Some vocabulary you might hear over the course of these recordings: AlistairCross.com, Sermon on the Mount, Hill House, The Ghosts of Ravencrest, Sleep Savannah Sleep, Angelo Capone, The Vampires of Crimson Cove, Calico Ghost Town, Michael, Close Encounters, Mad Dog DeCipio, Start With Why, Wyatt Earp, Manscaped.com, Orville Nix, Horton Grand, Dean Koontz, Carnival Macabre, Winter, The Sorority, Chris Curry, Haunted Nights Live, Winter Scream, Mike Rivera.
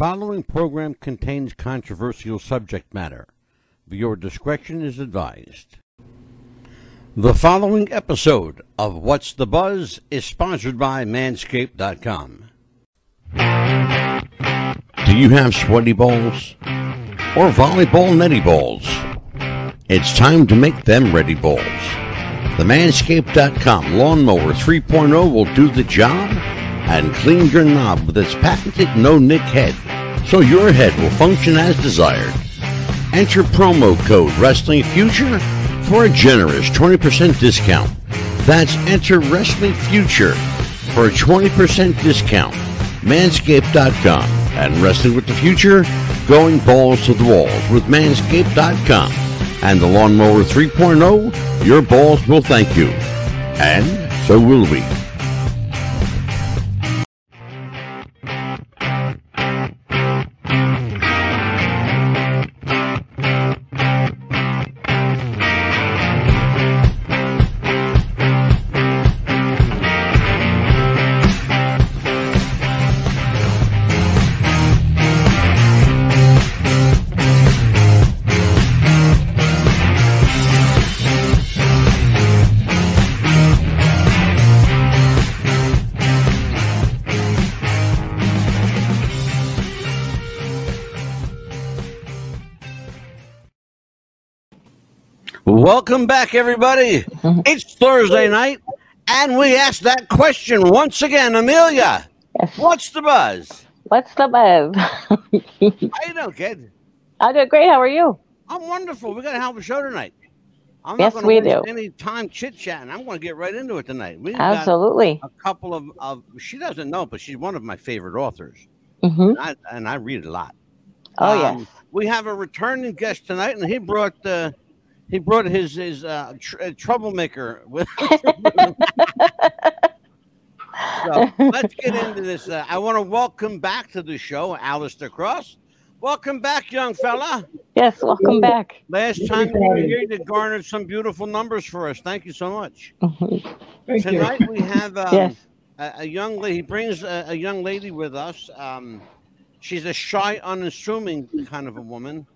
Following program contains controversial subject matter. Viewer discretion is advised. The following episode of What's the Buzz is sponsored by Manscaped.com. Do you have sweaty balls? Or volleyball netty balls? It's time to make them ready balls. The Manscaped.com Lawnmower 3.0 will do the job and clean your knob with its patented no-nick head, so your head will function as desired. Enter promo code WrestlingFuture for a generous 20% discount. That's enter WrestlingFuture for a 20% discount. Manscaped.com and Wrestling with the Future, going balls to the walls with Manscaped.com. And the Lawnmower 3.0, your balls will thank you. And so will we. Welcome back, everybody. It's Thursday night, and we asked that question once again. Amelia, yes. What's the buzz? What's the buzz? How you doing, kid? I'm doing great. How are you? I'm wonderful. We're going to have a show tonight. I'm yes, not going to waste any time chit-chatting. I'm going to get right into it tonight. We've absolutely got a couple of she doesn't know, but she's one of my favorite authors, and I read a lot. Oh, yes. We have a returning guest tonight, and he brought the... He brought his troublemaker with him. So let's get into this. I want to welcome back to the show, Alistair Cross. Welcome back, young fella. Yes, welcome back. Last time you were here, you garnered some beautiful numbers for us. Thank you so much. Tonight we have a young lady. He brings a young lady with us. She's a shy, unassuming kind of a woman.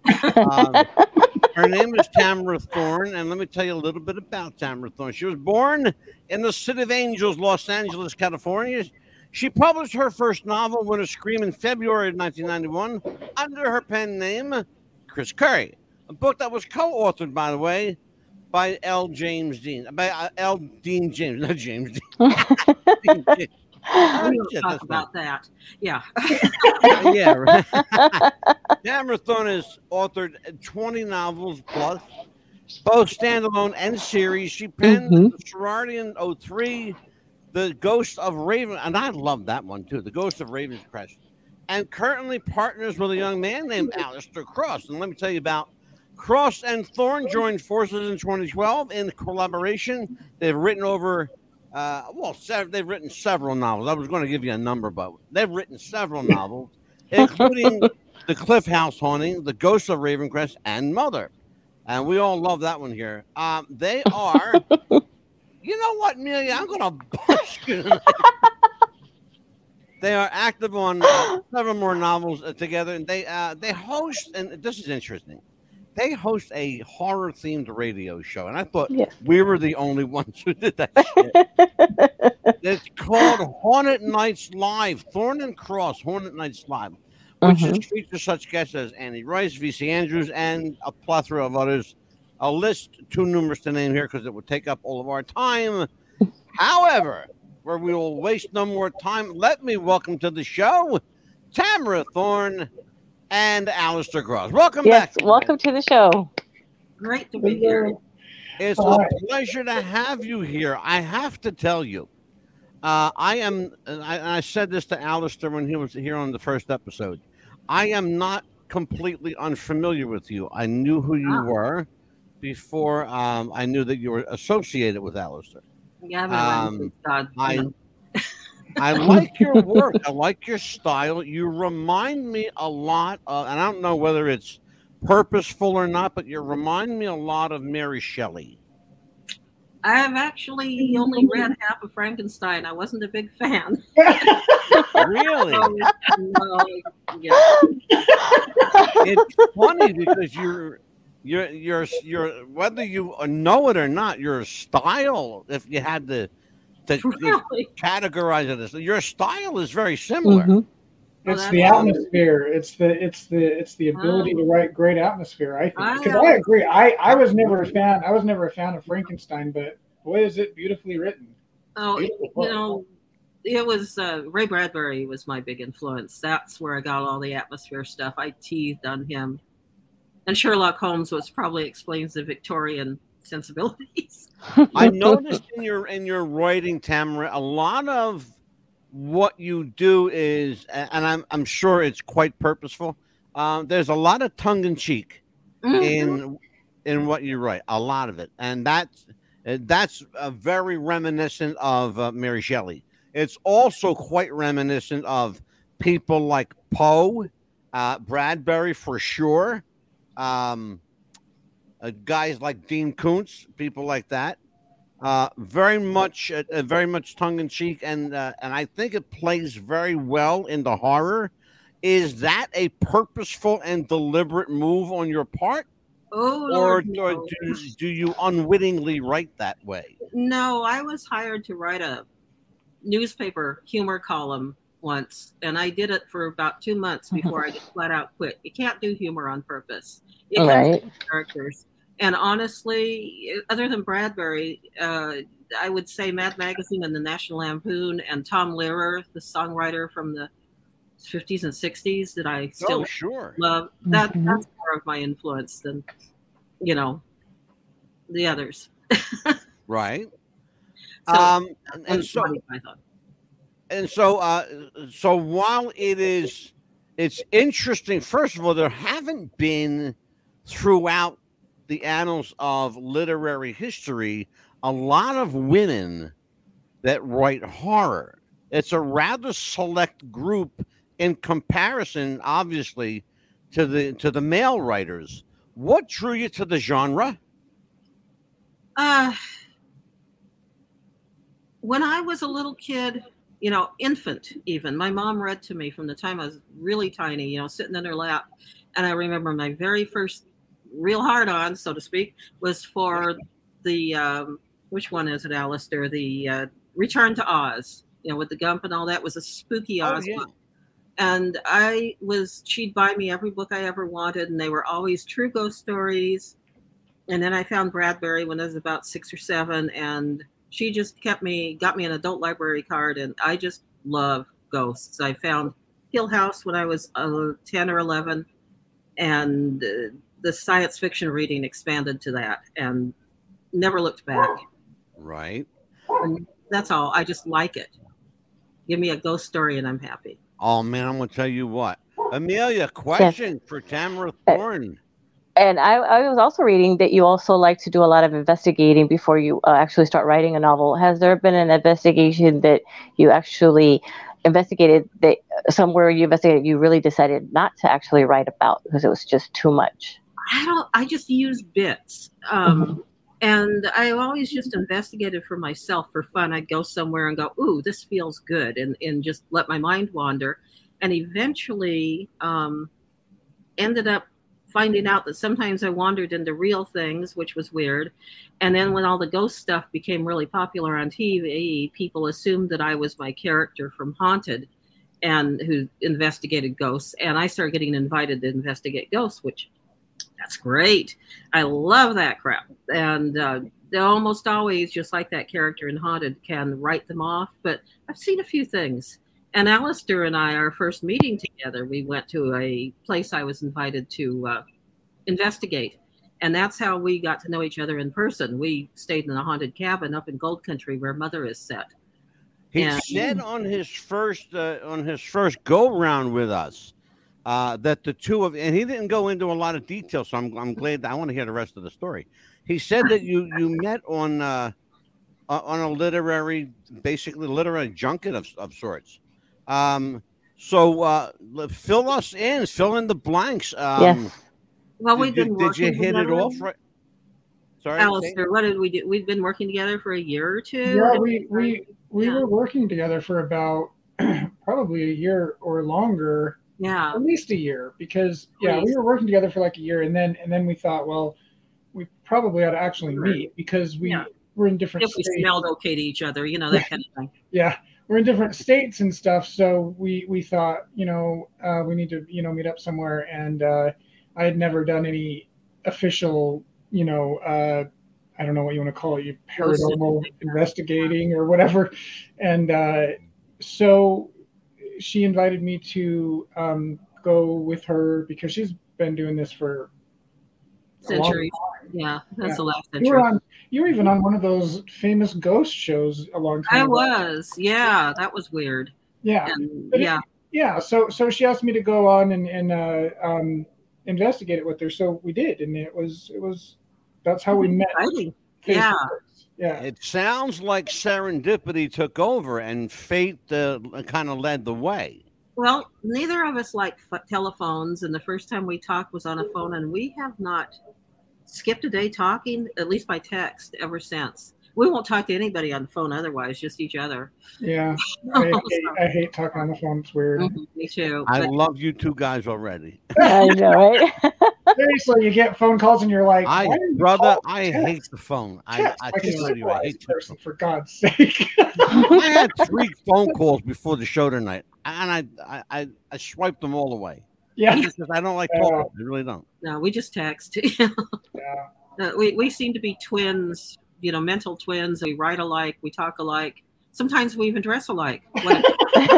Her name is Tamara Thorne, and let me tell you a little bit about Tamara Thorne. She was born in the City of Angels, Los Angeles, California. She published her first novel, Winter Scream, in February of 1991 under her pen name, Chris Curry, a book that was co-authored, by the way, by L. James Dean. By L. Dean James, not James Dean. Dean James. We'll talk about that. Yeah. Yeah. right. Tamara Thorne has authored 20 novels plus, both standalone and series. She penned The Sorority in 2003, The Ghosts of Raven, and I love that one too, The Ghosts of Ravencrest, and currently partners with a young man named Alistair Cross. And let me tell you about Cross and Thorne joined forces in 2012 in collaboration. They've written over... they've written several novels. I was going to give you a number, but they've written several novels, including The Cliffhouse Haunting, The Ghosts of Ravencrest, and Mother. And we all love that one here. They are, you know what, Amelia? I'm going to bust you. They are active on several more novels together. And they host, and this is interesting, they host a horror-themed radio show, and I thought we were the only ones who did that shit. It's called Haunted Nights Live, Thorne and Cross, Haunted Nights Live, which features such guests as Anne Rice, VC Andrews, and a plethora of others. A list too numerous to name here because it would take up all of our time. However, where we will waste no more time, let me welcome to the show Tamara Thorne and Alistair Cross. Welcome back. Welcome to the show. Great to be here. It's a pleasure to have you here. I have to tell you, I said this to Alistair when he was here on the first episode, I am not completely unfamiliar with you. I knew who you were before I knew that you were associated with Alistair. Yeah, I like your work. I like your style. You remind me a lot of, and I don't know whether it's purposeful or not, but you remind me a lot of Mary Shelley. I have actually only read half of Frankenstein. I wasn't a big fan. Really? No, yeah. It's funny because you're whether you know it or not, your style, if you had to categorize it as, your style is very similar. Mm-hmm. Well, it's the atmosphere. Good. It's the ability to write great atmosphere. I think because I agree. I was never a fan. I was never a fan of Frankenstein, but boy, is it beautifully written. Oh, beautiful. You know, it was Ray Bradbury was my big influence. That's where I got all the atmosphere stuff. I teethed on him, and Sherlock Holmes was probably explains the Victorian sensibilities. I noticed in your writing, Tamara, a lot of what you do is, and I'm sure it's quite purposeful, there's a lot of tongue-in-cheek in what you write, a lot of it, and that's very reminiscent of Mary Shelley. It's also quite reminiscent of people like Poe, Bradbury for sure, guys like Dean Koontz, people like that. Very much tongue-in-cheek, and I think it plays very well in the horror. Is that a purposeful and deliberate move on your part? Or do you unwittingly write that way? No, I was hired to write a newspaper humor column once, and I did it for about 2 months before I just flat out quit. You can't do humor on purpose. It comes from characters. And honestly, other than Bradbury, I would say Mad Magazine and the National Lampoon and Tom Lehrer, the songwriter from the 50s and 60s that I still love. That's more of my influence than, you know, the others. Right. So, so while it's interesting, first of all, there haven't been throughout the annals of literary history a lot of women that write horror. It's a rather select group in comparison, obviously, to the male writers. What drew you to the genre? When I was a little kid, you know, infant even, my mom read to me from the time I was really tiny, you know, sitting in her lap. And I remember my very first real hard on, so to speak, was for the which one is it, Alistair? The Return to Oz, you know, with the Gump and all that, was a spooky Oz one. And she'd buy me every book I ever wanted, and they were always true ghost stories. And then I found Bradbury when I was about 6 or 7, and she just got me an adult library card, and I just love ghosts. I found Hill House when I was 10 or 11, and the science fiction reading expanded to that and never looked back. Right. And that's all. I just like it. Give me a ghost story and I'm happy. Oh, man, I'm going to tell you what. Amelia, question for Tamara Thorne. And I was also reading that you also like to do a lot of investigating before you actually start writing a novel. Has there been an investigation that you actually investigated, that somewhere you investigated you really decided not to actually write about because it was just too much? I just use bits. And I always just investigated for myself for fun. I'd go somewhere and go, ooh, this feels good. And just let my mind wander. And eventually ended up finding out that sometimes I wandered into real things, which was weird. And then when all the ghost stuff became really popular on TV, people assumed that I was my character from Haunted and who investigated ghosts. And I started getting invited to investigate ghosts, which that's great. I love that crap. And they almost always, just like that character in Haunted, can write them off. But I've seen a few things. And Alistair and I, our first meeting together, we went to a place I was invited to investigate. And that's how we got to know each other in person. We stayed in a haunted cabin up in Gold Country where Mother is set. He said on his first go-round with us that the two of, and he didn't go into a lot of detail, so I'm glad that I want to hear the rest of the story. He said that you met on a literary, basically literary junket of sorts. So fill in the blanks. Yes. Well, did you hit it off? Right? Sorry, Alistair, what did we do? We've been working together for a year or two. Yeah, we were working together for about probably a year or longer. Yeah. At least a year, because we were working together for like a year, and then we thought, well, we probably ought to actually meet, because we're in different states. If we smelled okay to each other, that kind of thing. Yeah. We're in different states and stuff. So we thought, we need to, meet up somewhere. And I had never done any official, I don't know what you want to call it, paranormal investigating or whatever. And so she invited me to go with her, because she's been doing this for centuries. Yeah, that's the last century. You were even on one of those famous ghost shows a long time ago. I was. Yeah, that was weird. Yeah. So she asked me to go on and investigate it with her. So we did, and it was that's how we met. Yeah. Yeah. It sounds like serendipity took over and fate kind of led the way. Well, neither of us like telephones, and the first time we talked was on a phone, and we have not skipped a day talking, at least by text, ever since. We won't talk to anybody on the phone otherwise, just each other. Yeah. I hate talking on the phone. It's weird. Mm-hmm, me too. I love you two guys already. I know, right? Seriously, you get phone calls and you're like, I hate the phone. I hate the person, for God's sake. I had 3 phone calls before the show tonight, and I swiped them all away. Yeah. Because I don't like calls. I really don't. No, we just text. Yeah. We seem to be twins. Mental twins. We write alike. We talk alike. Sometimes we even dress alike. Well,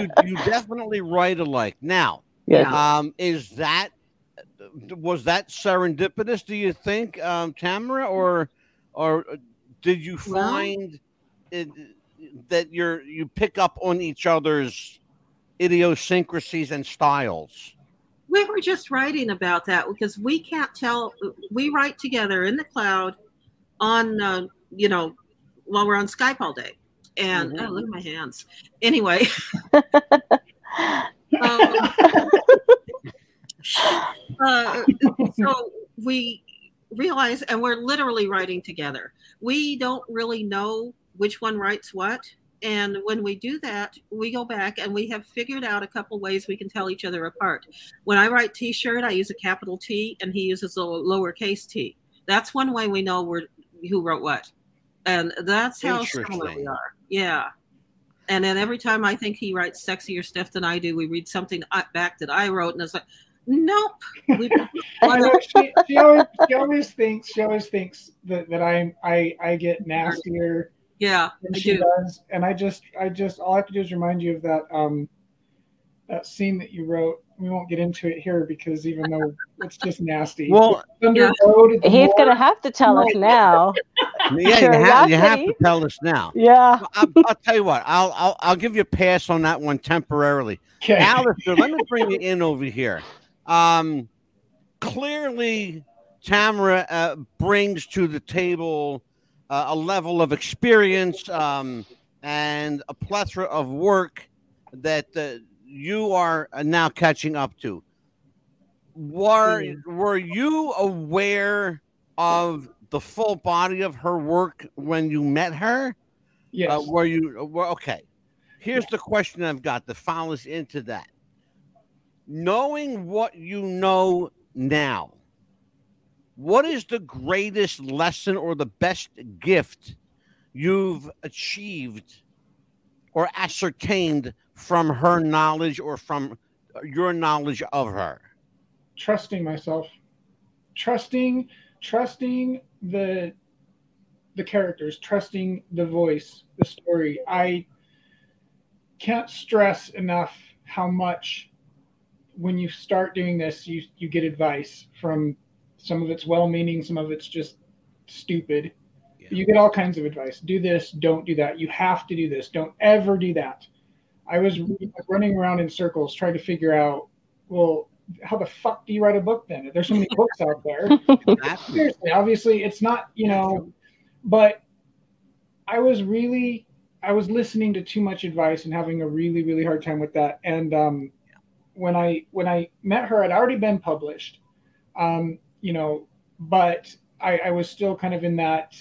you definitely write alike. Now, was that serendipitous? Do you think, Tamara, or did you find that you pick up on each other's idiosyncrasies and styles? We were just writing about that, because we can't tell. We write together in the cloud on, while we're on Skype all day. And look at my hands. Anyway. So we realize, and we're literally writing together. We don't really know which one writes what. And when we do that, we go back and we have figured out a couple ways we can tell each other apart. When I write T-shirt, I use a capital T, and he uses a lowercase t. That's one way we know who wrote what. And that's how similar we are. Yeah. And then every time I think he writes sexier stuff than I do, we read something back that I wrote, and it's like, nope. She always thinks that I get nastier. Yeah, and she does, and I just all I have to do is remind you of that scene that you wrote. We won't get into it here, because even though it's just nasty. Well, Thunder Road. He's going to have to tell us now. Yeah, you have to tell us now. Yeah, I'll tell you what. I'll give you a pass on that one temporarily. Okay. Alistair, let me bring you in over here. Clearly, Tamara brings to the table a level of experience and a plethora of work that you are now catching up to. Were you aware of the full body of her work when you met her? Yes. Okay. Here's the question I've got that follows into that. Knowing what you know now, what is the greatest lesson or the best gift you've achieved or ascertained from her knowledge or from your knowledge of her? Trusting myself. Trusting the characters, trusting the voice, the story. I can't stress enough how much, when you start doing this, you get advice from. Some of it's well-meaning, some of it's just stupid. Yeah. You get all kinds of advice. Do this, don't do that. You have to do this. Don't ever do that. I was running around in circles trying to figure out, well, how the fuck do you write a book then? There's so many books out there. Seriously, obviously, it's not, but I was listening to too much advice and having a really, really hard time with that. And when I met her, I'd already been published. But I was still kind of in that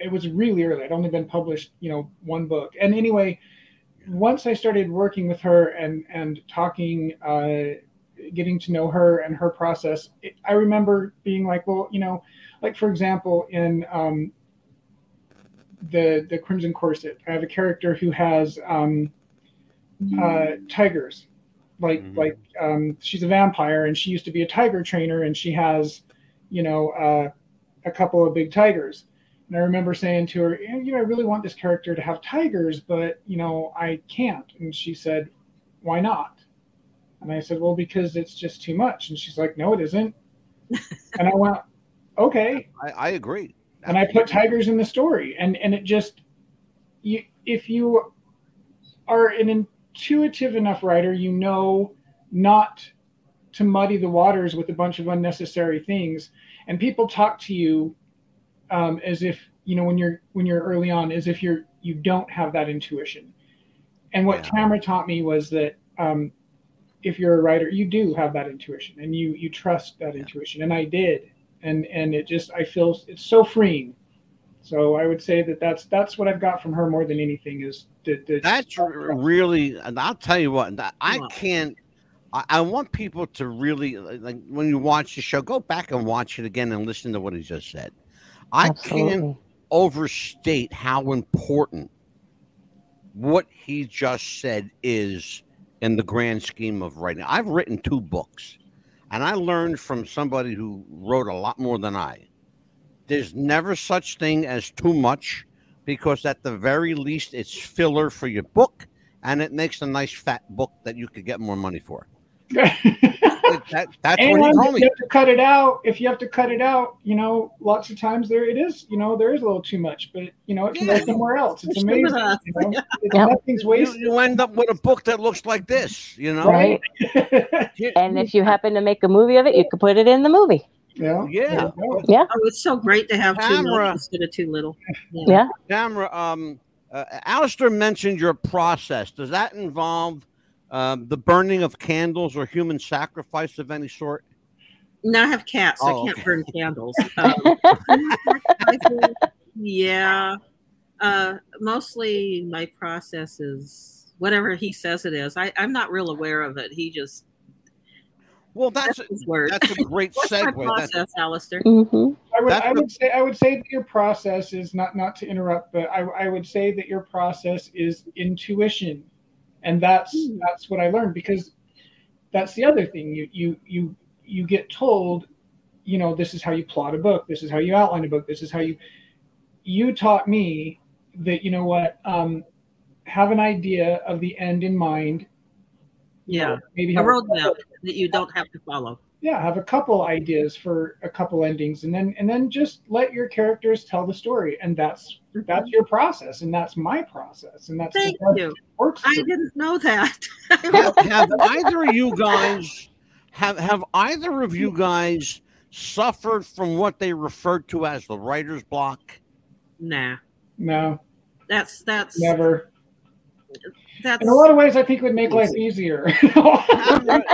it was really early. I'd only been published, you know, one book. And anyway, once I started working with her and talking, getting to know her and her process, I remember being like, well, you know, like, for example, in the Crimson Corset, I have a character who has tigers. She's a vampire, and she used to be a tiger trainer, and she has, you know, a couple of big tigers. And I remember saying to her, you know, I really want this character to have tigers, but, you know, I can't. And she said, why not? And I said, well, because it's just too much. And she's like, no, it isn't. And I went, okay. I agree. And I put tigers in the story. And it just, if you are an intuitive enough writer, you know not to muddy the waters with a bunch of unnecessary things. And people talk to you as if, you know, when you're early on, as if you don't have that intuition. And what Tamara taught me was that if you're a writer, you do have that intuition, and you trust that intuition. And I did. And it just, I feel it's so freeing. So I would say that that's what I've got from her more than anything is the that's really, and I'll tell you what, I want people to really, like, when you watch the show, go back and watch it again and listen to what he just said. Absolutely. I can't overstate how important what he just said is in the grand scheme of writing. I've written 2 books, and I learned from somebody who wrote a lot more than I. There's never such thing as too much, because at the very least, it's filler for your book, and it makes a nice fat book that you could get more money for. That's and what he told me. If you have to cut it out, you know, lots of times there it is, you know, there is a little too much, but, you know, it can go somewhere else. It's amazing. You know? Nothing's wasted. You end up with a book that looks like this, you know? Right. And if you happen to make a movie of it, you could put it in the movie. Yeah. Oh, it's so great to have Tamara, too much instead of too little. Yeah. Tamara, Alistair mentioned your process. Does that involve the burning of candles or human sacrifice of any sort? No, I have cats. So I can't burn candles. Mostly my process is whatever he says it is. I'm not real aware of it. He just. Well, that's a great segue. What's my process, Alistair? Mm-hmm. I would say that your process is not to interrupt, but I would say that your process is intuition, and that's what I learned, because that's the other thing. You get told, you know, this is how you plot a book, this is how you outline a book, this is how you taught me that, you know what, have an idea of the end in mind. Yeah, maybe have a roadmap that you don't have to follow. Yeah, have a couple ideas for a couple endings, and then just let your characters tell the story, and that's your process, and that's my process, and that's thank you. Works I didn't know that. Have either of you guys suffered from what they referred to as the writer's block? Nah, no, that's never. That's in a lot of ways, I think it would make life easier. Let's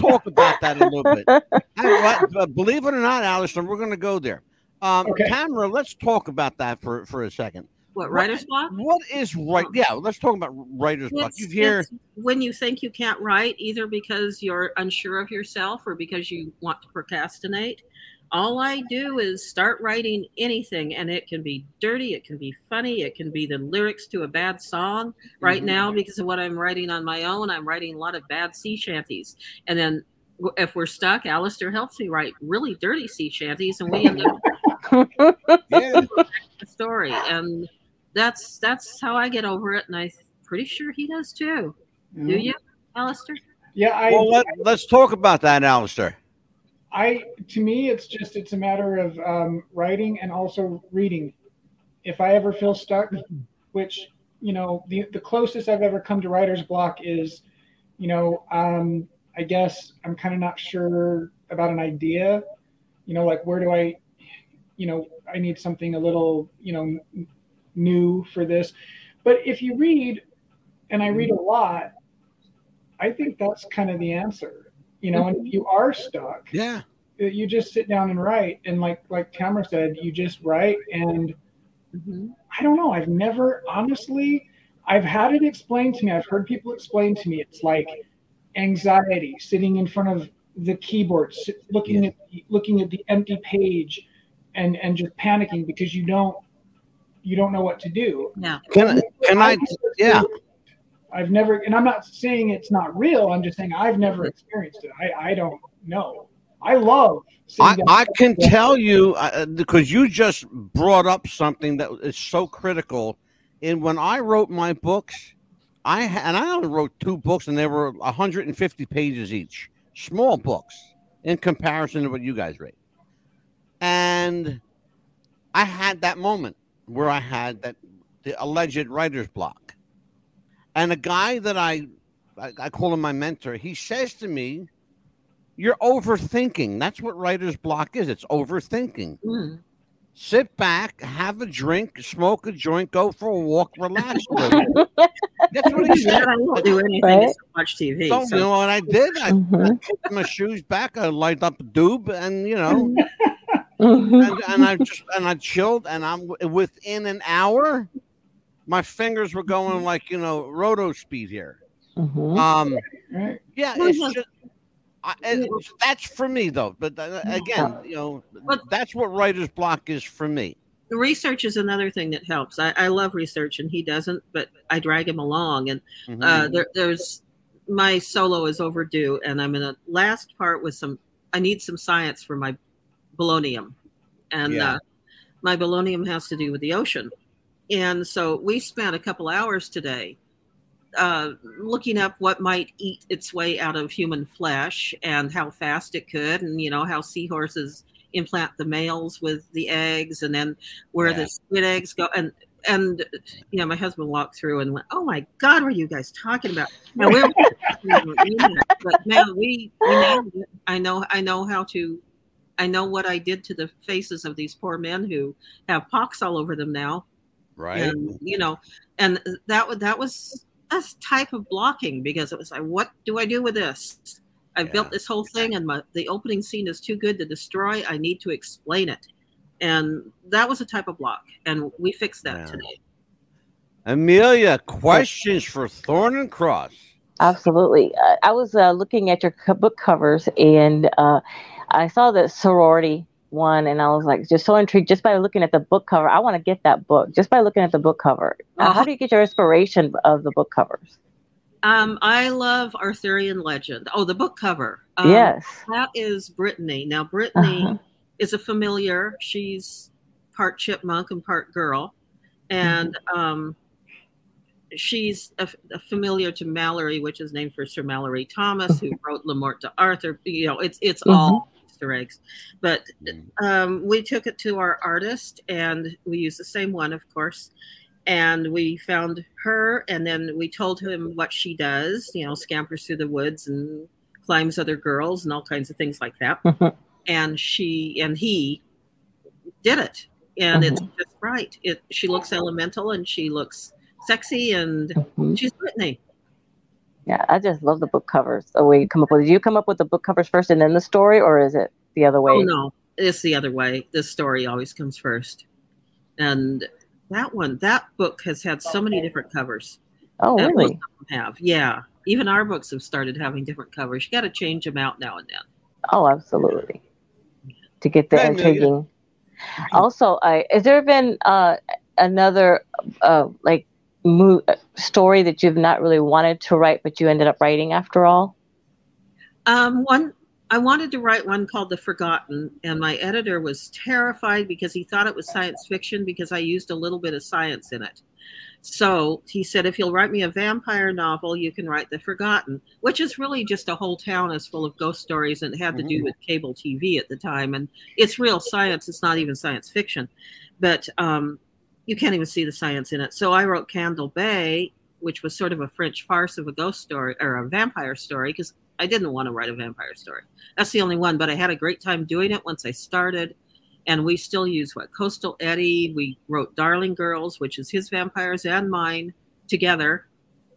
talk about that a little bit. Believe it or not, Alistair, we're going to go there. Tamara, let's talk about that for a second. What, writer's block? What is right? Yeah, let's talk about writer's block. You hear when you think you can't write, either because you're unsure of yourself or because you want to procrastinate. All I do is start writing anything, and it can be dirty, it can be funny, it can be the lyrics to a bad song. Right now, because of what I'm writing on my own, I'm writing a lot of bad sea shanties. And then if we're stuck, Alistair helps me write really dirty sea shanties, and we end up the story. And that's how I get over it, and I'm pretty sure he does too. Mm-hmm. Do you, Alistair? Yeah. Let's talk about that, Alistair. To me, it's a matter of writing and also reading. If I ever feel stuck, which, you know, the closest I've ever come to writer's block is, you know, I guess I'm kind of not sure about an idea, you know, like, where do I, you know, I need something a little, you know, new for this. But if you read, and I read a lot, I think that's kind of the answer. You know, and if you are stuck, you just sit down and write. And like Tamara said, you just write, and Mm-hmm. I don't know. I've never, honestly, I've had it explained to me. I've heard people explain to me. It's like anxiety, sitting in front of the keyboard, looking at the empty page, and just panicking because you don't know what to do. No. I've never, and I'm not saying it's not real. I'm just saying I've never experienced it. I don't know. I love. I can tell you because you just brought up something that is so critical. And when I wrote my books, I only wrote two books, and they were 150 pages each, small books in comparison to what you guys read. And I had that moment where I had the alleged writer's block. And a guy that I call him my mentor, he says to me, "You're overthinking. That's what writer's block is. It's overthinking. Mm. Sit back, have a drink, smoke a joint, go for a walk, relax." That's what he said. I don't do anything except watch TV. So. You know what I did? I put my shoes back, I light up a doob, and you know, and I chilled, and I'm within an hour. My fingers were going like, you know, roto speed here. Mm-hmm. Yeah, it's just, that's for me though. But again, you know, that's what writer's block is for me. The research is another thing that helps. I love research, and he doesn't, but I drag him along. And there's my solo is overdue, and I'm in the last part with some. I need some science for my bolonium, and my bolonium has to do with the ocean. And so we spent a couple hours today looking up what might eat its way out of human flesh and how fast it could, and, you know, how seahorses implant the males with the eggs, and then where the squid eggs go. And you know, my husband walked through and went, "Oh, my God, what are you guys talking about?" Now, I know how to. I know what I did to the faces of these poor men who have pox all over them now. Right. And, you know, and that was a type of blocking, because it was like, what do I do with this? I built this whole thing, and the opening scene is too good to destroy. I need to explain it. And that was a type of block. And we fixed that today. Amelia, questions for Thorne and Cross? Absolutely. I was looking at your book covers, and I saw the sorority one, and I was like, just so intrigued just by looking at the book cover. I want to get that book just by looking at the book cover. How do you get your inspiration of the book covers? I love Arthurian legend. Oh, the book cover. Yes. That is Brittany. Now, Brittany is a familiar. She's part chipmunk and part girl. And she's a familiar to Mallory, which is named for Sir Mallory Thomas, who wrote La Morte d'Arthur. You know, it's all eggs, but we took it to our artist, and we used the same one, of course, and we found her, and then we told him what she does, you know, scampers through the woods and climbs other girls and all kinds of things like that, and he did it, and it's just right. She looks elemental, and she looks sexy, and she's Whitney. Yeah, I just love the book covers. The way you come up with it. Do you come up with the book covers first and then the story, or is it the other way? Oh, no, it's the other way. The story always comes first. And that book has had so many different covers. Oh, really? Have. Yeah. Even our books have started having different covers. You got to change them out now and then. Oh, absolutely. To get the intriguing. Also, has there been another, like, story that you've not really wanted to write, but you ended up writing after all? I wanted to write one called The Forgotten, and my editor was terrified because he thought it was science fiction because I used a little bit of science in it. So he said, if you'll write me a vampire novel, you can write The Forgotten, which is really just a whole town is full of ghost stories, and it had to do with cable TV at the time. And it's real science. It's not even science fiction. But, you can't even see the science in it. So I wrote Candle Bay, which was sort of a French farce of a ghost story or a vampire story, because I didn't want to write a vampire story. That's the only one, but I had a great time doing it once I started. And we still use Coastal Eddie. We wrote Darling Girls, which is his vampires and mine together.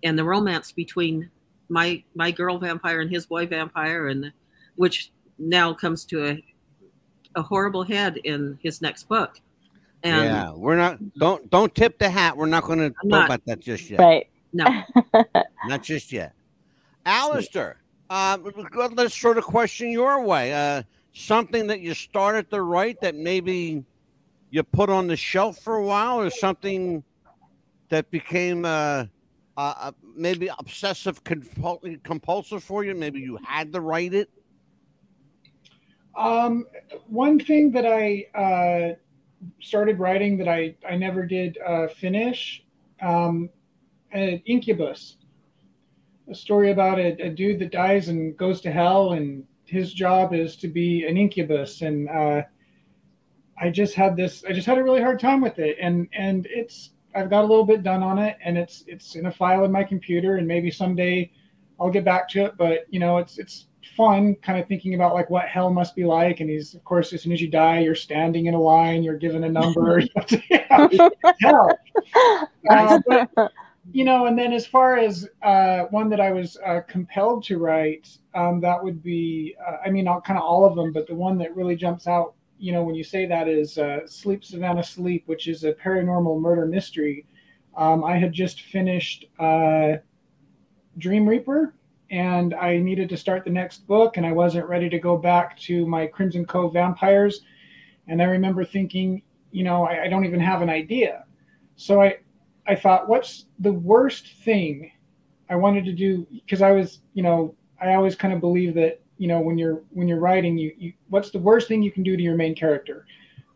And the romance between my girl vampire and his boy vampire, and which now comes to a horrible head in his next book. And yeah, we're not. Don't tip the hat. We're not going to talk about that just yet. Right? No, not just yet. Alistair, let's sort of question your way. Something that you started to write that maybe you put on the shelf for a while, or something that became maybe obsessive compulsive for you. Maybe you had to write it. One thing that I started writing that I never did finish, an Incubus, a story about a dude that dies and goes to hell, and his job is to be an incubus. And I just had a really hard time with it, and I've got a little bit done on it, and it's in a file in my computer, and maybe someday I'll get back to it. But you know, it's fun kind of thinking about like what hell must be like. And he's, of course, as soon as you die, you're standing in a line, you're given a number. You have to, hell. But, you know, and then as far as one that I was compelled to write, that would be, I mean, kind of all of them, but the one that really jumps out, you know, when you say that is Sleep Savannah Sleep, which is a paranormal murder mystery. I had just finished Dream Reaper, and I needed to start the next book, and I wasn't ready to go back to my Crimson Cove vampires. And I remember thinking, you know, I don't even have an idea. So I thought, what's the worst thing I wanted to do? Because I was, you know, I always kind of believe that, you know, when you're writing, you what's the worst thing you can do to your main character?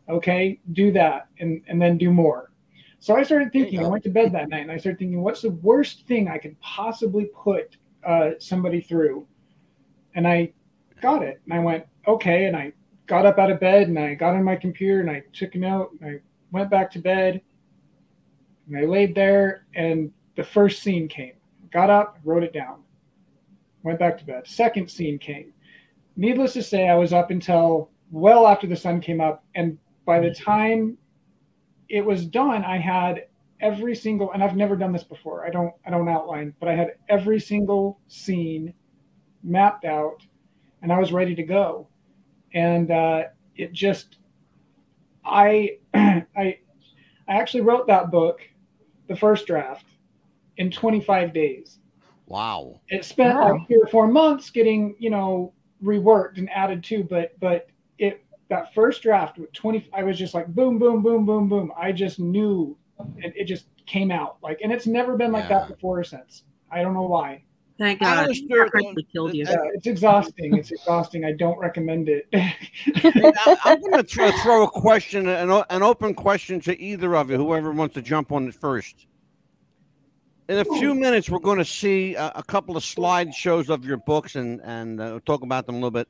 Okay, do that and then do more. So I started thinking, I went to bed that night and I started thinking, what's the worst thing I could possibly put somebody through? And I got it. And I went, okay. And I got up out of bed and I got on my computer and I took a note and I went back to bed. And I laid there and the first scene came. Got up, wrote it down, went back to bed. Second scene came. Needless to say, I was up until well after the sun came up. And by the time it was done, I had every single, and I've never done this before. I don't outline, but I had every single scene mapped out and I was ready to go. And it just, I actually wrote that book, the first draft, in 25 days. Wow. It spent like 3 or 4 months getting, you know, reworked and added to, but that first draft with 20, I was just like, boom, boom, boom, boom, boom. I just knew, and it just came out like, and it's never been like that before or since. I don't know why. Thank God. Killed you. It's exhausting. It's exhausting. I don't recommend it. I'm going to throw a question, an open question to either of you, whoever wants to jump on it first. In a few minutes, we're going to see a couple of slideshows of your books and talk about them a little bit.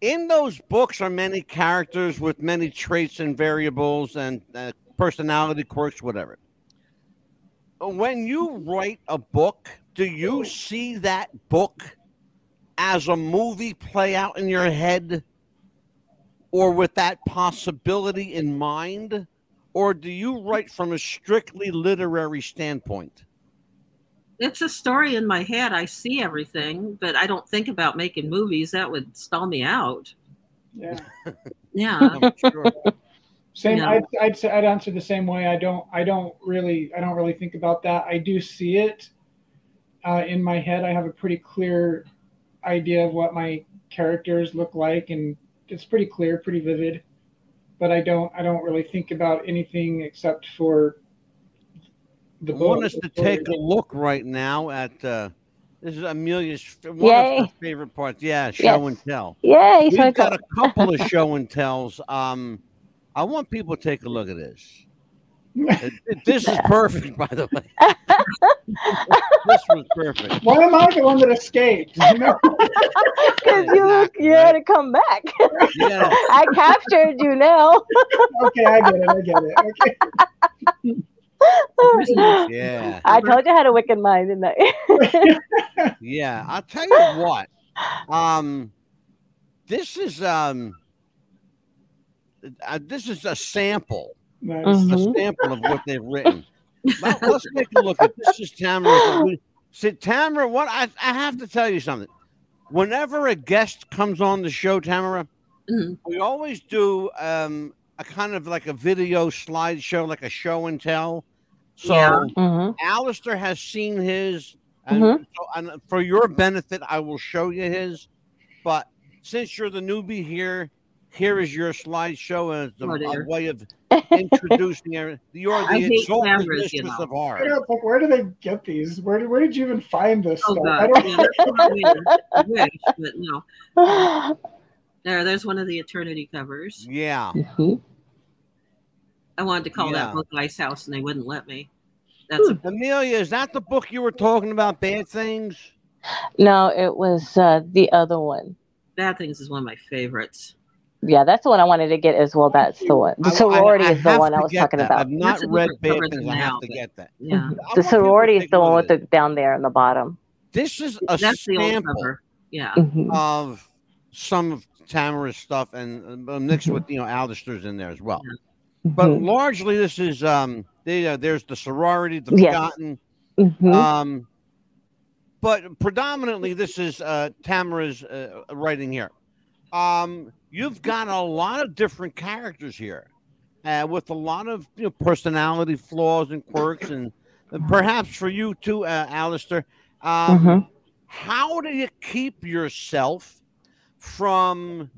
In those books are many characters with many traits and variables and personality quirks, whatever. When you write a book, do you see that book as a movie play out in your head or with that possibility in mind? Or do you write from a strictly literary standpoint? It's a story in my head. I see everything, but I don't think about making movies. That would stall me out. Yeah. Yeah. I'm sure. Same. Yeah. I'd answer the same way. I don't really think about that. I do see it in my head. I have a pretty clear idea of what my characters look like, and it's pretty clear, pretty vivid. But I don't really think about anything except for the book. I want us to take a look right now at this is Amelia's one of her favorite parts. Yeah, show and tell. Yeah, we've got a couple of show and tells. I want people to take a look at this. This is perfect, by the way. This was perfect. Why am I the one that escaped? Because you had to come back. Yeah. I captured you now. Okay, I get it. Okay. Yeah. I told you I had a wicked mind, didn't I? Yeah, I'll tell you what. This is a sample. Nice. Mm-hmm. A sample of what they've written. Well, let's take a look at this. Is Tamara. So, Tamara, what I have to tell you something. Whenever a guest comes on the show, Tamara, we always do a kind of like a video slideshow, like a show and tell. So Alistair has seen his, and, so, and for your benefit, I will show you his. But since you're the newbie here, here is your slideshow as a way of introducing everything. You're the exalted mistress of horror. Yeah, like, where do they get these? Where did you even find this stuff? God. I don't I wish, but no. There's one of the Eternity covers. Yeah. I wanted to call that book Ice House, and they wouldn't let me. That's Amelia, is that the book you were talking about, Bad Things? No, it was the other one. Bad Things is one of my favorites. Yeah, that's the one I wanted to get as well. That's the one. The Sorority is the one I was talking about. I've not read Bad Things. I have to get that. Yeah. The Sorority is the one with the down there on the bottom. This is a sample of some of Tamara's stuff and mixed with, you know, Alistair's in there as well. Yeah. But largely this is, there's the Sorority, the Forgotten. But predominantly this is Tamara's writing here. You've got a lot of different characters here with a lot of personality flaws and quirks, and perhaps for you too, Alistair, how do you keep yourself from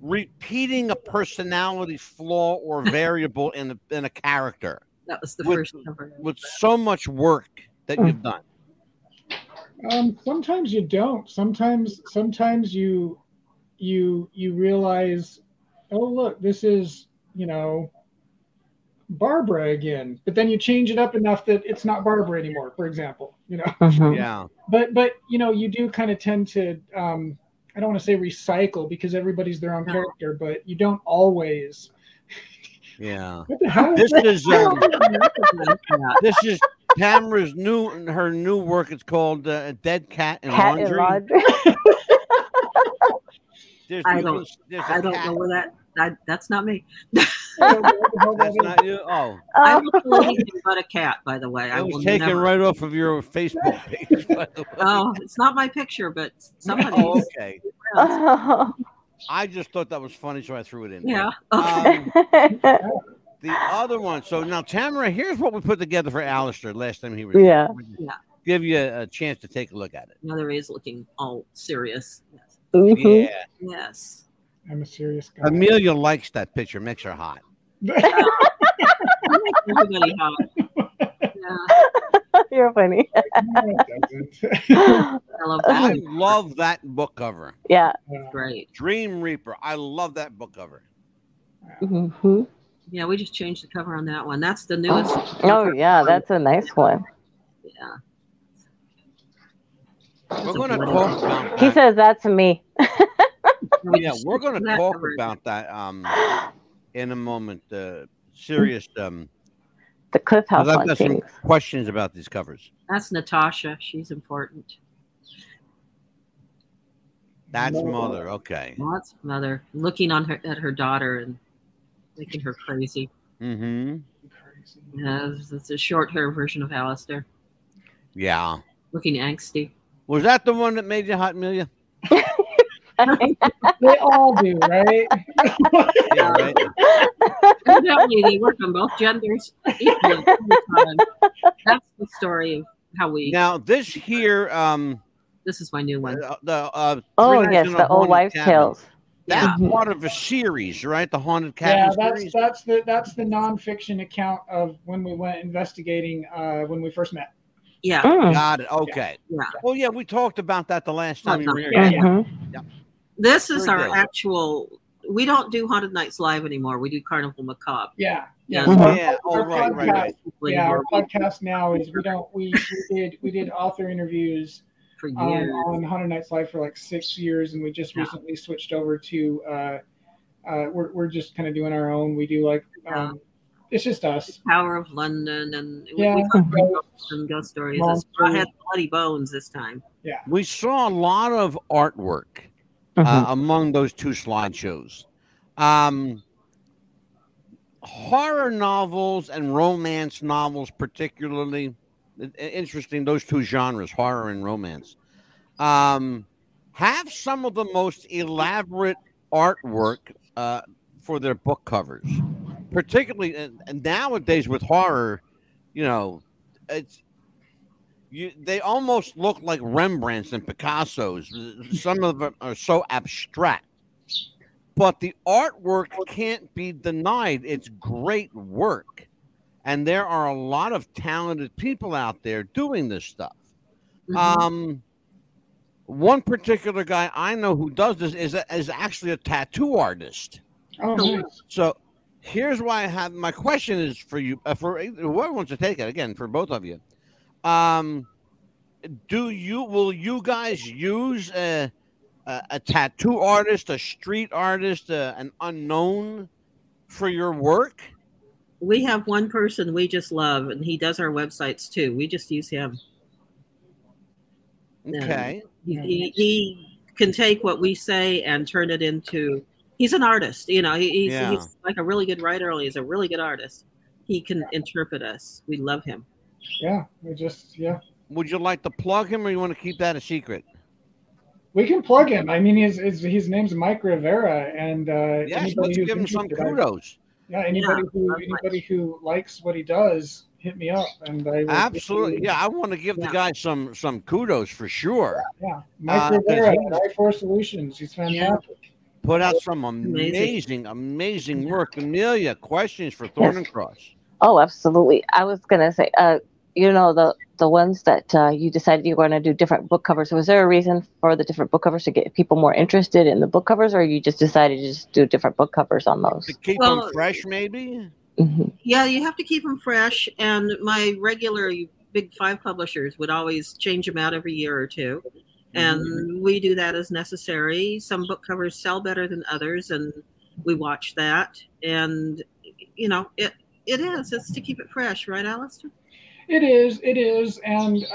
repeating a personality flaw or variable in a character? That was the first number. With so much work that you've done. Sometimes you don't. Sometimes you realize, oh look, this is, you know, Barbara again, but then you change it up enough that it's not Barbara anymore, for example, you know. But you know, you do kind of tend to I don't want to say recycle because everybody's their own character, but you don't always What the hell? This is Tamara's new work. It's called Dead Cat and Laundry. I don't know where that's not me. That's not you? Oh. I don't know anything about a cat, by the way. I was taken right off of your Facebook page, by the way. Oh, it's not my picture, but somebody. Oh, okay. I just thought that was funny, so I threw it in. Yeah. Okay. The other one. So now, Tamara, here's what we put together for Alistair last time he was here. Yeah. Give you a chance to take a look at it. Now there he is looking all serious. Yes. Yeah. Yes. I'm a serious guy. Amelia likes that picture. Makes her hot. Everybody hot. Yeah. You're funny. I love that book cover. Yeah. Great. Dream Reaper. I love that book cover. Yeah, we just changed the cover on that one. That's the newest. Oh yeah, that's a nice one. Yeah. We're going to talk about that. He says that to me. We're going to talk about that in a moment. Serious. The Cliffhouse Haunting. I've got some questions about these covers. That's Natasha. She's important. That's Mother. Okay. That's Mother. Looking at her daughter and making her crazy. Crazy. Yeah, it's a short hair version of Alistair. Yeah. Looking angsty. Was that the one that made you hot, Amelia? They all do, right? Yeah, right. They work on both genders equally. That's the story of how we. Now this here, this is my new one. The Old Wives Tales. That's part of a series, right? The Haunted Cabin series. Yeah, that's the nonfiction account of when we went investigating when we first met. Yeah. Got it. Okay. Yeah. Well, yeah, we talked about that the last time we were here. Yeah. This is our actual. We don't do Haunted Nights Live anymore. We do Carnival Macabre. Yeah. Right. Yeah. Our podcast now is we did author interviews for years on Haunted Nights Live for like 6 years, and we just recently switched over to. We're just kind of doing our own. We do like. It's just us. The Tower of London and some ghost stories. I had bloody bones this time. Yeah, we saw a lot of artwork among those two slideshows. Horror novels and romance novels, particularly interesting. Those two genres, horror and romance, have some of the most elaborate artwork for their book covers. particularly and nowadays with horror, you know, it's they almost look like Rembrandts and Picassos. Some of them are so abstract, but the artwork can't be denied. It's great work. And there are a lot of talented people out there doing this stuff. Mm-hmm. One particular guy I know who does this is actually a tattoo artist. Oh, nice. So here's why I have my question is for you, for whoever wants to take it, again, for both of you. Will you guys use a tattoo artist, a street artist, an unknown for your work? We have one person we just love, and he does our websites too. We just use him. Okay. He can take what we say and turn it into. He's an artist, you know. He's like a really good writer. He's a really good artist. He can interpret us. We love him. Yeah, Would you like to plug him, or you want to keep that a secret? We can plug him. I mean, his name's Mike Rivera, and let's give him some kudos. Anybody who likes what he does, hit me up, and I will absolutely. I want to give the guy some kudos for sure. Yeah, Mike Rivera at I4 Solutions. He's fantastic. Yeah. Put out some amazing work. Amelia, questions for Thorne and Cross? Oh, absolutely. I was going to say, the ones that you decided you were going to do different book covers. Was there a reason for the different book covers to get people more interested in the book covers, or you just decided to just do different book covers on those? To keep them fresh, maybe? Mm-hmm. Yeah, you have to keep them fresh. And my regular big 5 publishers would always change them out every year or two. And we do that as necessary. Some book covers sell better than others, and we watch that. And, you know, it is. It's to keep it fresh, right, Alistair? It is. And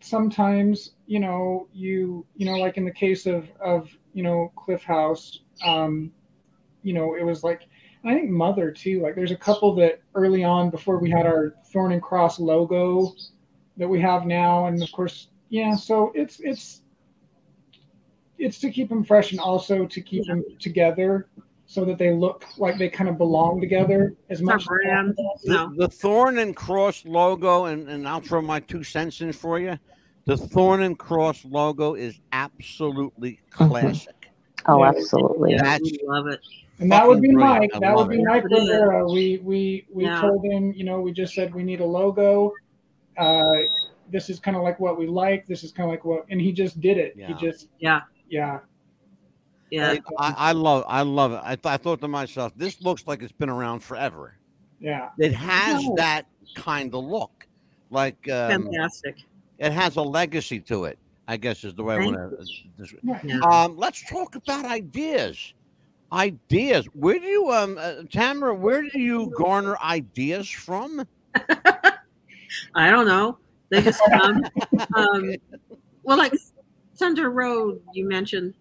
sometimes, like in the case of Cliffhouse, it was like, I think Mother, too. Like, there's a couple that early on, before we had our Thorne and Cross logo that we have now, and, of course, yeah, so it's to keep them fresh and also to keep them together so that they look like they kind of belong together as much. The Thorne and Cross logo, and I'll throw my 2 cents in for you. The Thorne and Cross logo is absolutely classic. Oh, absolutely! I love it. And that would be Mike. That would be Mike Rivera. We told him, we just said we need a logo. This is kind of like what we like. This is kind of like what, and he just did it. Yeah. He just, I love it. I thought to myself, this looks like it's been around forever. Yeah, it has that kind of look. Like fantastic. It has a legacy to it, I guess, is the way I want to. Yeah. Let's talk about ideas. Where do you, Tamara? Where do you garner ideas from? I don't know. They just come. Like Thunder Road, you mentioned.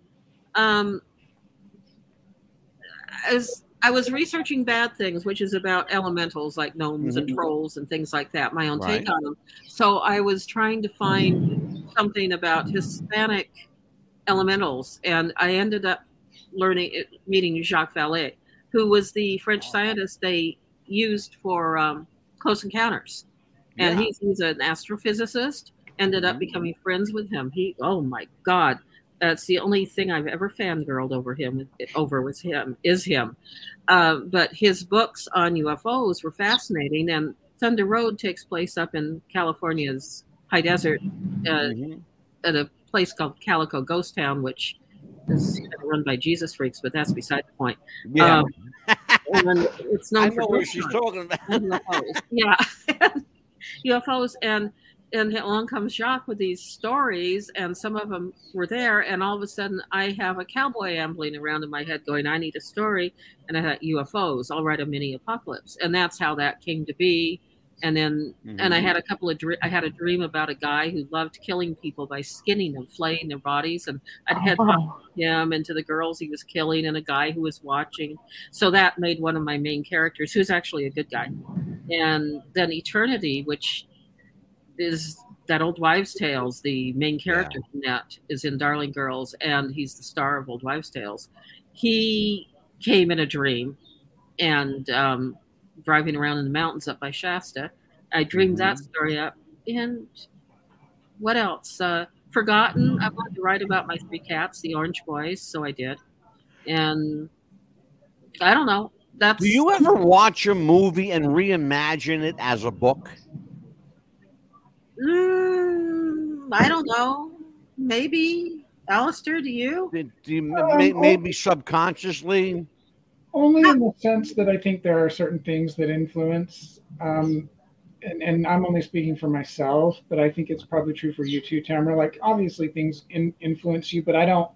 As I was researching Bad Things, which is about elementals like gnomes and trolls and things like that, my own take on them. So I was trying to find something about Hispanic elementals, and I ended up meeting Jacques Vallée, who was the French scientist they used for Close Encounters. Yeah. And he's an astrophysicist, ended up becoming friends with him. Oh my God, that's the only thing I've ever fangirled over was him. But his books on UFOs were fascinating. And Thunder Road takes place up in California's high desert at a place called Calico Ghost Town, which is run by Jesus freaks, but that's beside the point. Yeah. And it's known for what she's talking about. Yeah. UFOs, and along comes Jacques with these stories, and some of them were there, and all of a sudden I have a cowboy ambling around in my head going, I need a story, and I thought, UFOs, I'll write a mini apocalypse, and that's how that came to be. And then and I had a dream about a guy who loved killing people by skinning them, flaying their bodies, and I'd him and to the girls he was killing and a guy who was watching. So that made one of my main characters, who's actually a good guy. And then Eternity, which is that Old Wives Tales, the main character in that is in Darling Girls, and he's the star of Old Wives Tales. He came in a dream, and driving around in the mountains up by Shasta. I dreamed that story up. And what else? Forgotten. I wanted to write about my three cats, the Orange Boys, so I did. And I don't know. Do you ever watch a movie and reimagine it as a book? I don't know. Maybe. Alistair, do you? Maybe subconsciously? Only in the sense that I think there are certain things that influence. And I'm only speaking for myself, but I think it's probably true for you too, Tamara. Like, obviously things influence you, but I don't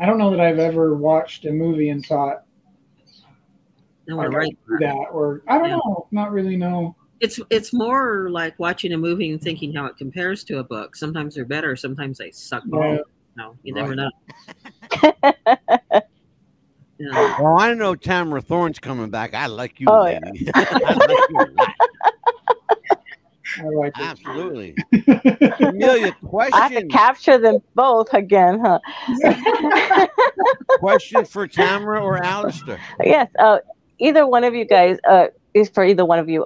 know that I've ever watched a movie and thought, I don't know. Not really know. It's more like watching a movie and thinking how it compares to a book. Sometimes they're better. Sometimes they suck. Yeah. No, you never know. Yeah. Well, I know Tamara Thorne's coming back. I like you. Oh, lady. Yeah. I like you. I like it. Absolutely. Amelia, question. I have to capture them both again, huh? Question for Tamara or Alistair? Yes. Either one of you guys is for either one of you.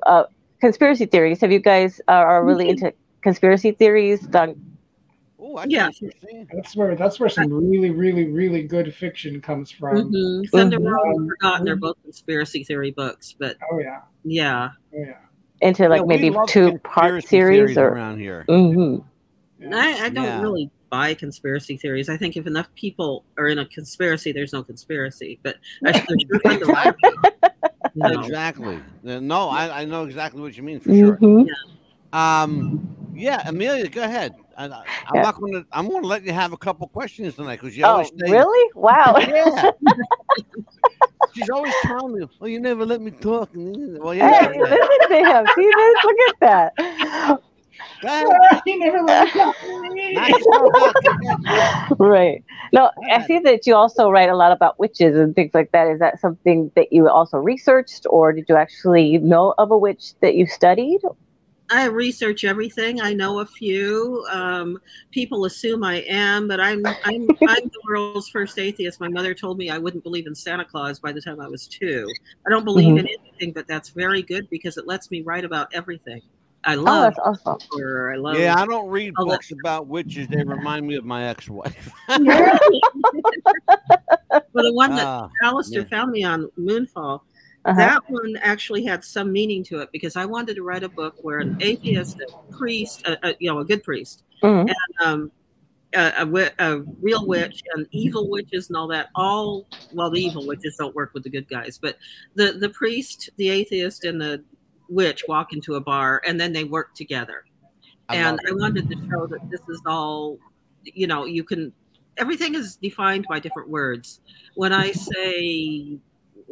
Conspiracy theories. Have you guys are really into conspiracy theories? That's where some really, really, really good fiction comes from. Thunder Road and Forgotten are both conspiracy theory books, but yeah. Into like maybe 2-part series or around here. I don't really buy conspiracy theories. I think if enough people are in a conspiracy, there's no conspiracy. But I should laugh. Exactly. No, I know exactly what you mean for sure. Yeah. Amelia, go ahead. I'm going to let you have a couple questions tonight because you always say, really? Wow. Yeah. She's always telling me, "Well, you never let me talk." Well, yeah. Hey, listen to him. See this? Look at that. He never let me talk. Right. No, I see that you also write a lot about witches and things like that. Is that something that you also researched, or did you actually know of a witch that you studied? I research everything. I know a few. People assume I am, but I'm the world's first atheist. My mother told me I wouldn't believe in Santa Claus by the time I was 2. I don't believe in anything, but that's very good because it lets me write about everything. I love. Oh, that's awesome. I love. Yeah, I don't read books about witches. They remind me of my ex-wife. Well, the one that Alistair found me on, Moonfall. That one actually had some meaning to it because I wanted to write a book where an atheist, a priest, a good priest, and a real witch and evil witches and all that. The evil witches don't work with the good guys, but the priest, the atheist, and the witch walk into a bar and then they work together. I wanted to show that this is all, you can. Everything is defined by different words. When I say.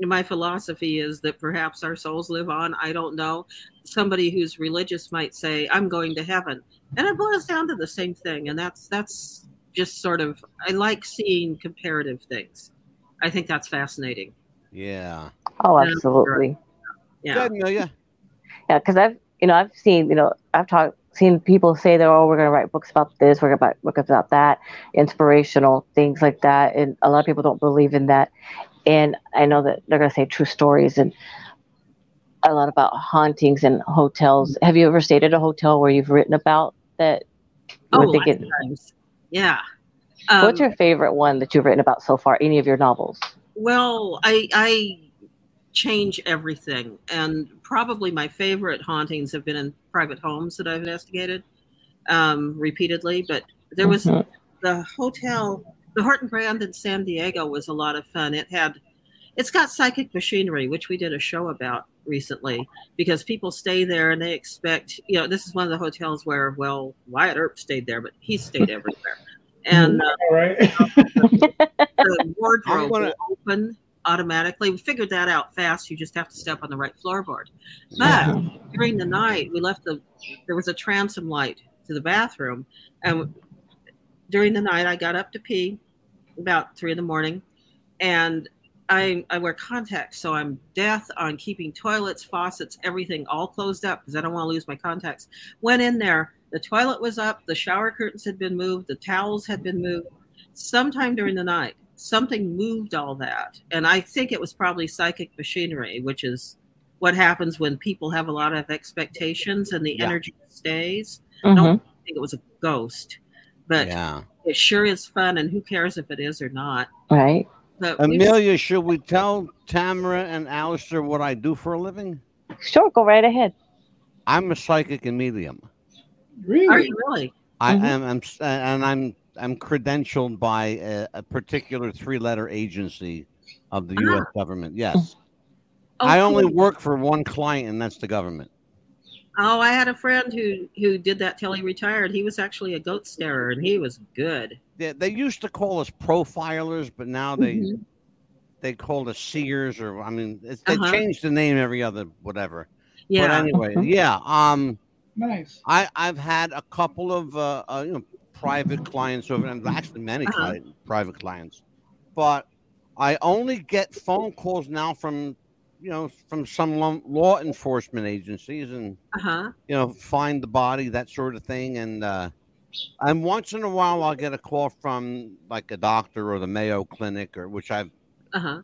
My philosophy is that perhaps our souls live on. I don't know. Somebody who's religious might say, "I'm going to heaven," and it boils down to the same thing. And that's just sort of. I like seeing comparative things. I think that's fascinating. Yeah. Oh, absolutely. Yeah. Yeah. Yeah, because I've seen seen people say that, "Oh, we're going to write books about this. We're going to write books about that." Inspirational things like that, and a lot of people don't believe in that. And I know that they're going to say true stories and a lot about hauntings and hotels. Have you ever stayed at a hotel where you've written about that? Times. Yeah. What's your favorite one that you've written about so far? Any of your novels? Well, I change everything. And probably my favorite hauntings have been in private homes that I've investigated repeatedly. But there was the hotel... The Horton Grand in San Diego was a lot of fun. It's got psychic machinery, which we did a show about recently because people stay there and they expect, this is one of the hotels where, well, Wyatt Earp stayed there, but he stayed everywhere. And the wardrobe will open automatically. We figured that out fast. You just have to step on the right floorboard. But during the night, we left there was a transom light to the bathroom and during the night, I got up to pee about 3 a.m, and I wear contacts, so I'm death on keeping toilets, faucets, everything all closed up because I don't want to lose my contacts. Went in there, the toilet was up, the shower curtains had been moved, the towels had been moved. Sometime during the night, something moved all that, and I think it was probably psychic machinery, which is what happens when people have a lot of expectations and the energy stays. Mm-hmm. I don't think it was a ghost, but it sure is fun, and who cares if it is or not. Right. But Amelia, should we tell Tamara and Alistair what I do for a living? Sure, go right ahead. I'm a psychic and medium. Really? Are you really? I'm credentialed by a particular three-letter agency of the U.S. government. Yes. Okay. I only work for one client, and that's the government. Oh, I had a friend who did that till he retired. He was actually a goat starer, and he was good. Yeah, they used to call us profilers, but now they called us seers, or I mean, they changed the name every other whatever. Yeah. But anyway, nice. I've had a couple of private clients over, and actually many private clients, but I only get phone calls now from some law enforcement agencies and find the body, that sort of thing, and I'm once in a while I'll get a call from like a doctor or the Mayo Clinic, or which I've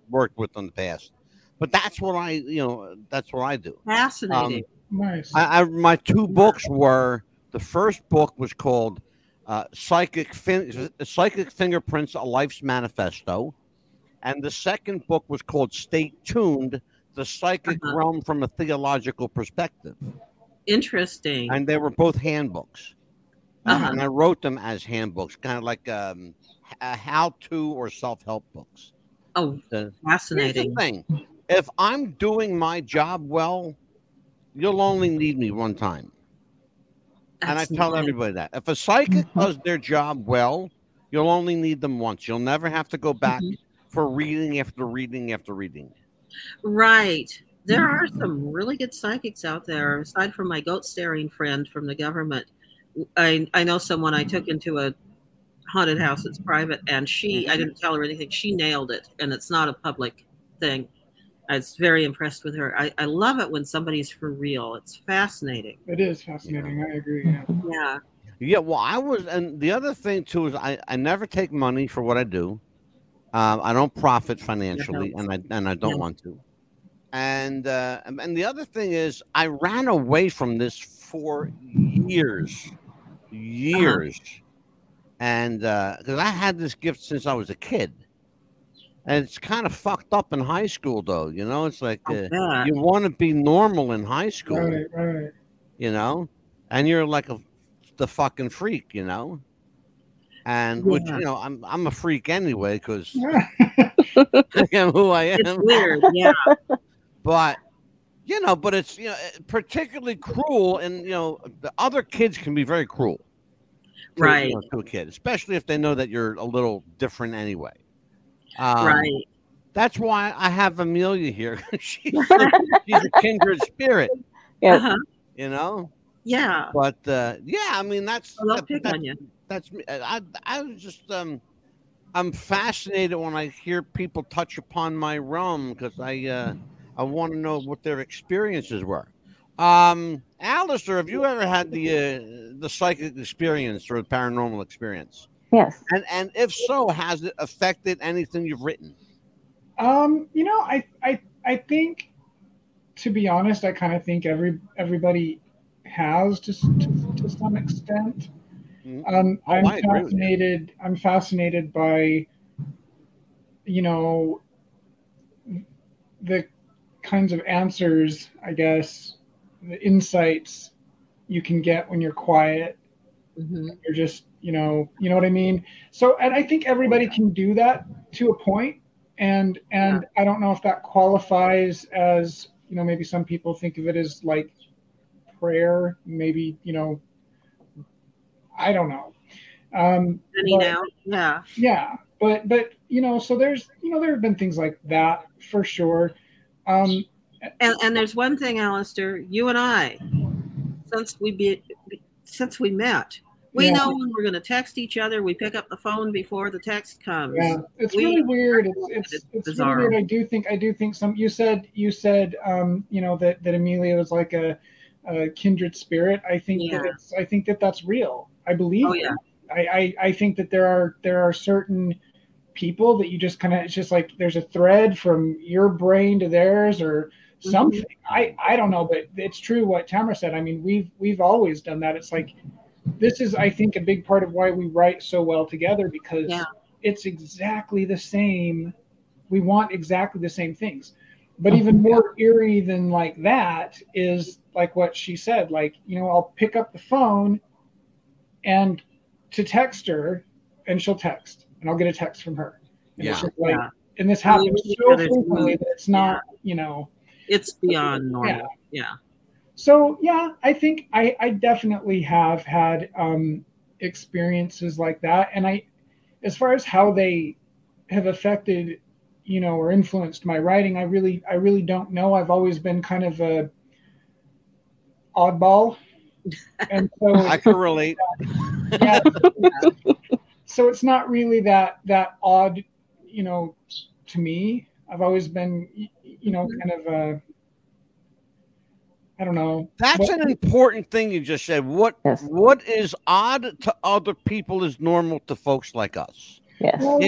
worked with in the past. But that's what I do. Fascinating. Nice. My two books were, the first book was called Psychic Fingerprints: A Life's Manifesto, and the second book was called Stay Tuned: The Psychic Realm from a Theological Perspective. Interesting. And they were both handbooks, and I wrote them as handbooks, kind of like how-to or self-help books. Oh, fascinating. Here's the thing. If I'm doing my job well, you'll only need me one time. Absolutely. And I tell everybody that. If a psychic does their job well, you'll only need them once. You'll never have to go back for reading after reading after reading. Right. There are some really good psychics out there, aside from my goat-staring friend from the government. I know someone I took into a haunted house that's private, and I didn't tell her anything. She nailed it, and it's not a public thing. I was very impressed with her. I love it when somebody's for real. It's fascinating. It is fascinating. I agree. Yeah. Yeah. Well, and the other thing too is I never take money for what I do. I don't profit financially, and I don't want to. And the other thing is I ran away from this for years, and because I had this gift since I was a kid. And it's kind of fucked up in high school, though. You know, it's like you want to be normal in high school, right? You know, and you're like the fucking freak, you know. And which, you know, I'm a freak anyway because I am who I am. It's weird, But you know, but it's particularly cruel, and the other kids can be very cruel, right? To a kid, especially if they know that you're a little different anyway. Right. That's why I have Amelia here. she's a kindred spirit. Yeah. You know. Yeah. But I mean that's. I'll pick on you. That's me. I was just I'm fascinated when I hear people touch upon my realm because I want to know what their experiences were. Alistair, have you ever had the psychic experience or the paranormal experience? Yes. And if so, has it affected anything you've written? I think, to be honest, I kind of think everybody has to some extent. I'm fascinated. I'm fascinated by, the kinds of answers, I guess, the insights you can get when you're quiet. Mm-hmm. You're just, you know what I mean? So, and I think everybody can do that to a point. And I don't know if that qualifies as, maybe some people think of it as like prayer, maybe, I don't know. But, so there's, there have been things like that for sure. And there's one thing, Alistair, you and I, since we met, we know when we're going to text each other. We pick up the phone before the text comes. Yeah, it's really weird. It's bizarre. Really weird. I do think some. You said that Amelia was like a kindred spirit. I think that that's real. I believe. Oh, yeah. I think that there are certain people that you just kind of, it's just like there's a thread from your brain to theirs, or something. I don't know, but it's true what Tamara said. I mean, we've always done that. It's like, this is, I think, a big part of why we write so well together, because it's exactly the same. We want exactly the same things. But even more eerie than like that is like what she said, like, you know, I'll pick up the phone and to text her, and she'll text, and I'll get a text from her. And it's just like, and this happens so frequently that it's not, you know, it's beyond normal. So I think I definitely have had experiences like that. And I, as far as how they have affected, you know, or influenced my writing, I really don't know. I've always been kind of a oddball. And so I can relate. So it's not really that odd, you know, to me. I've always been, you know, kind of a, I don't know. That's an important thing you just said. What is odd to other people is normal to folks like us. Yes. Well,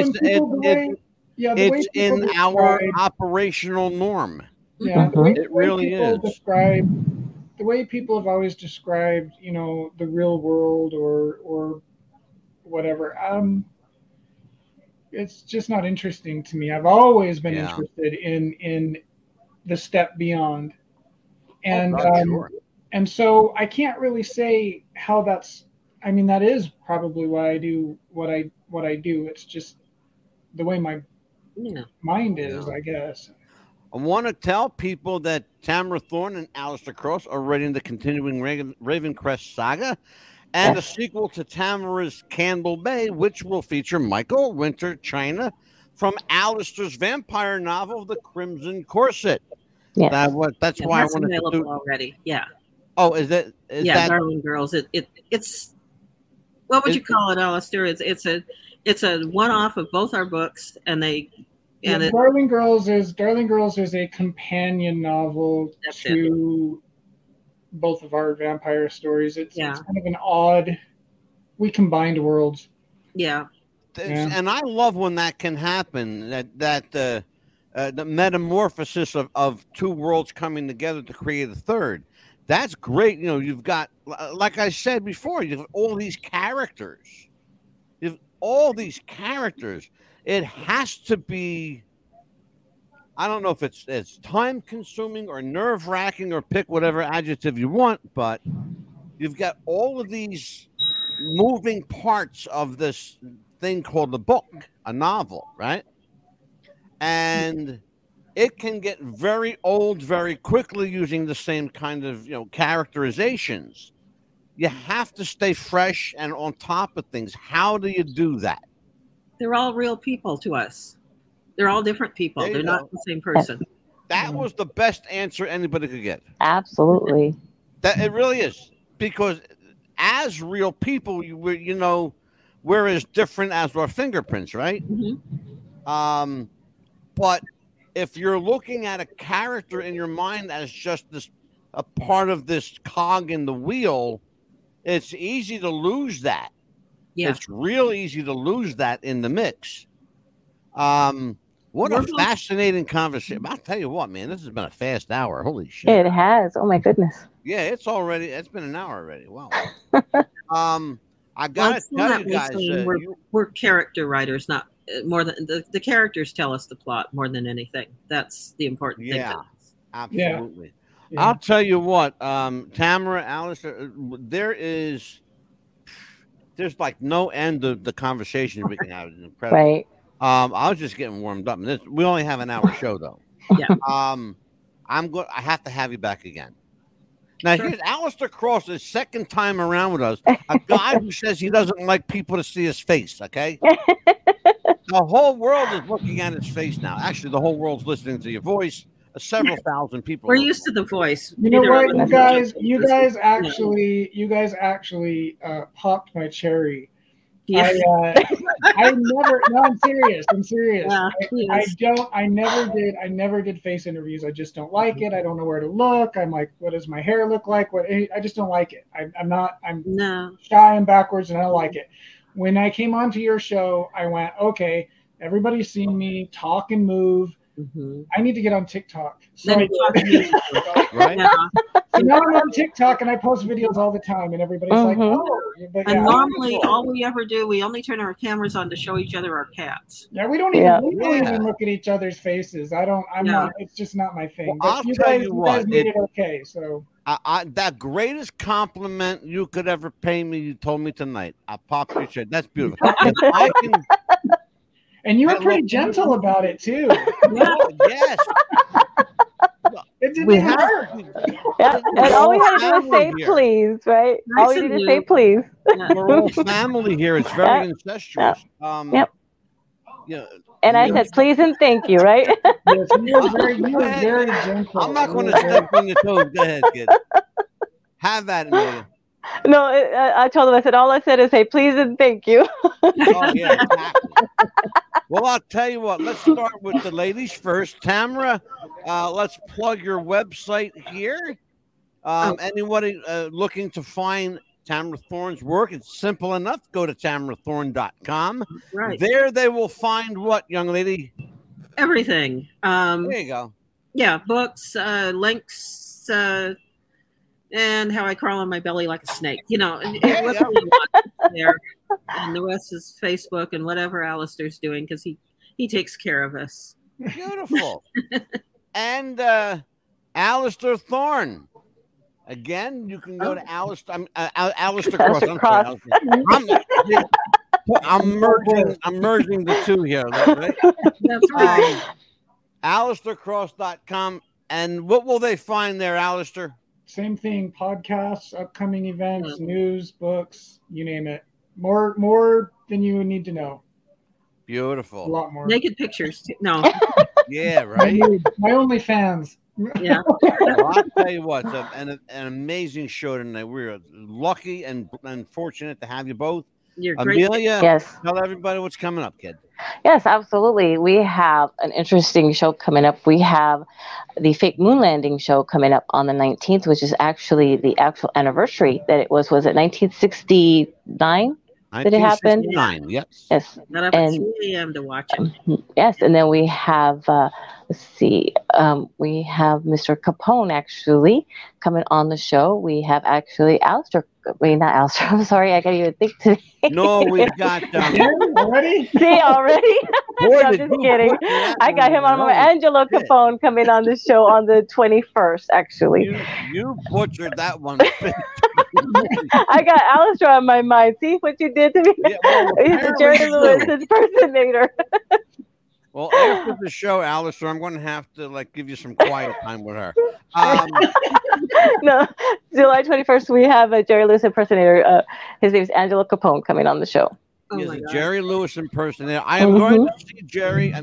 it's in describe, our operational norm. Yeah, it really is. The way people have always described, you know, the real world or whatever, it's just not interesting to me. I've always been interested in the step beyond, and and so I can't really say how that's. I mean, that is probably why I do what I do. It's just the way my mind is, I guess. I want to tell people that Tamara Thorne and Alistair Cross are writing the continuing Ravencrest saga and a sequel to Tamara's Candle Bay, which will feature Michael Winter China from Alistair's vampire novel, The Crimson Corset. Yes. That's why I wanted to do already. Yeah. Oh, is that? Darling Girls. It's what would you call it, Alistair? It's a one-off of both our books, and they. And Darling Girls is a companion novel to both of our vampire stories. It's kind of an odd. We combined worlds. Yeah, and I love when that can happen. That the metamorphosis of two worlds coming together to create a third. That's great. You know, you've got, like I said before, you have all these characters. It has to be, I don't know if it's time-consuming or nerve-wracking or pick whatever adjective you want, but you've got all of these moving parts of this thing called the book, a novel, right? And it can get very old very quickly using the same kind of, you know, characterizations. You have to stay fresh and on top of things. How do you do that? They're all real people to us. They're all different people. They're not the same person. That was the best answer anybody could get. Absolutely. That it really is. Because as real people, you know, we're as different as our fingerprints, right? Mm-hmm. But if you're looking at a character in your mind as just this, a part of this cog in the wheel, it's easy to lose that. Yeah. It's real easy to lose that in the mix. What a fascinating conversation. I'll tell you what, man, this has been a fast hour. Holy shit. It has. Oh, my goodness. Yeah, it's been an hour already. Wow. I got to tell you guys. We're character writers, not more than the characters tell us the plot more than anything. That's the important thing. Absolutely. Yeah. I'll tell you what, Tamara, Alistair, there's like no end of the conversation we can have. It's incredible. Right. I was just getting warmed up. We only have an hour show though. Yeah. I have to have you back again. Now here's Alistair Cross, his second time around with us. A guy who says he doesn't like people to see his face. Okay. The whole world is looking at his face now. Actually, the whole world's listening to your voice. Several thousand people. We're used to the voice. You know what, you guys actually popped my cherry. Yes. I never. No, I'm serious. Yeah, I never did face interviews. I just don't like it. I don't know where to look. I'm like, what does my hair look like? I just don't like it. I'm shy and backwards, and I don't like it. When I came onto your show, I went, okay, everybody's seen me talk and move. Mm-hmm. I need to get on TikTok. So right? Yeah. So now I'm on TikTok and I post videos all the time, and everybody's like, "Oh!" But and normally, all we ever do, we only turn our cameras on to show each other our cats. Yeah, we don't even even look at each other's faces. I don't. I'm not. It's just not my thing. Well, I'll tell you what. So that greatest compliment you could ever pay me, you told me tonight. I popped your shit. That's beautiful. And you were pretty gentle about it, too. Oh, yes. It didn't hurt. Yeah. And all we had to do was say please, right? All we had to say please. We're all family here. It's very incestuous. Yep. Yeah. And I said please and thank you, right? Yes, you were very gentle. I'm not going to step on your toes. Go ahead, kid. Have that, Amelia. No, I told him, I said, all I said is, hey, please and thank you. Oh, yeah, exactly. Well, I'll tell you what. Let's start with the ladies first. Tamara, let's plug your website here. Anybody looking to find Tamara Thorne's work, it's simple enough. Go to TamaraThorne.com. Right. There they will find what, young lady? Everything. There you go. Yeah, books, links, and how I crawl on my belly like a snake, you know. There, and the rest is Facebook and whatever Alistair's doing, because he takes care of us. Beautiful. And Alistair Thorne. Again, you can go to Alistair Cross. I'm merging the two here. Right? That's right. AlistairCross.com. And what will they find there, Alistair? Same thing, podcasts, upcoming events, news, books, you name it. More than you would need to know. Beautiful. A lot more. Naked pictures. No. Yeah, right? My only fans. Yeah. Well, I'll tell you what, it's an amazing show tonight. We're lucky and fortunate to have you both. You're great. Amelia, tell everybody what's coming up, kid. Yes, absolutely. We have an interesting show coming up. We have the fake moon landing show coming up on the 19th, which is actually the actual anniversary that it was. Was it 1969? Did it happen? 1969, yes. Yes. Not up at 3 a.m. to watch it. Yes, and then we have, we have Mr. Capone actually coming on the show. We have actually not Alistair. I'm sorry, I can't even think today. No, we've got already. See, already? No, I'm just kidding. I got him on Angelo Capone coming on the show on the 21st, actually. You butchered that one. I got Alistair on my mind. See what you did to me? Yeah, well, he's a Jerry Lewis impersonator. Well, after the show, Alistair, I'm going to have to give you some quiet time with her. No, July 21st, we have a Jerry Lewis impersonator. His name is Angelo Capone coming on the show. He's a Jerry Lewis impersonator. I am going to see Jerry.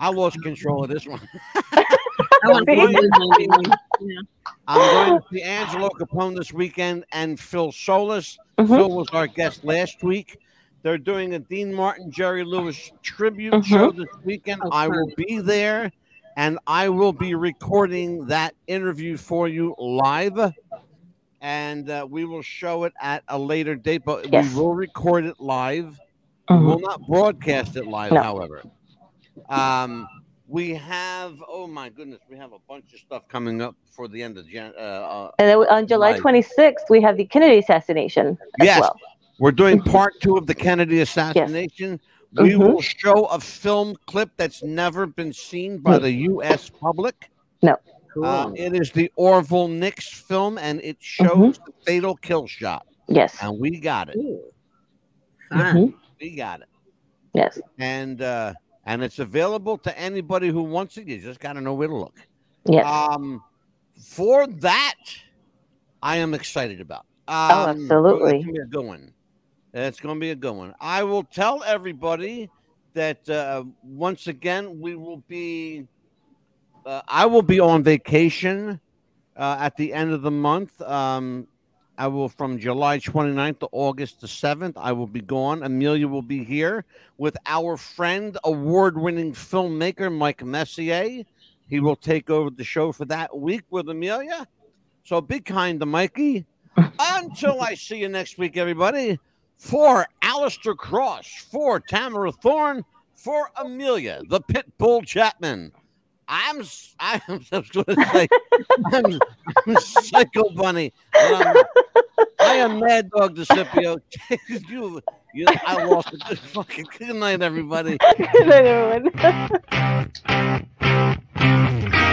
I lost control of this one. I'm going to see Angelo Capone this weekend and Phil Solis. Phil was our guest last week. They're doing a Dean Martin, Jerry Lewis tribute show this weekend. I will be there, and I will be recording that interview for you live, and we will show it at a later date, but we will record it live. We will not broadcast it live, however. We have, a bunch of stuff coming up for the end of January. And then on July 26th, we have the Kennedy assassination as well. We're doing part 2 of the Kennedy assassination. Yes. We will show a film clip that's never been seen by the U.S. public. No. Cool. It is the Orville Nix film, and it shows the fatal kill shot. Yes. And we got it. We got it. Yes. And it's available to anybody who wants it. You just got to know where to look. Yes. For that, I am excited about. Absolutely. It's going to be a good one. I will tell everybody that once again we will be. I will be on vacation at the end of the month. I will, from July 29th to August the 7th. I will be gone. Amelia will be here with our friend, award-winning filmmaker Mike Messier. He will take over the show for that week with Amelia. So be kind to Mikey. Until I see you next week, everybody, for Alistair Cross, for Tamara Thorne, for Amelia, the Pitbull Chapman. I'm Psycho Bunny. I am Mad Dog DeCipio. I lost a good fucking good night, everybody. Good night, everyone.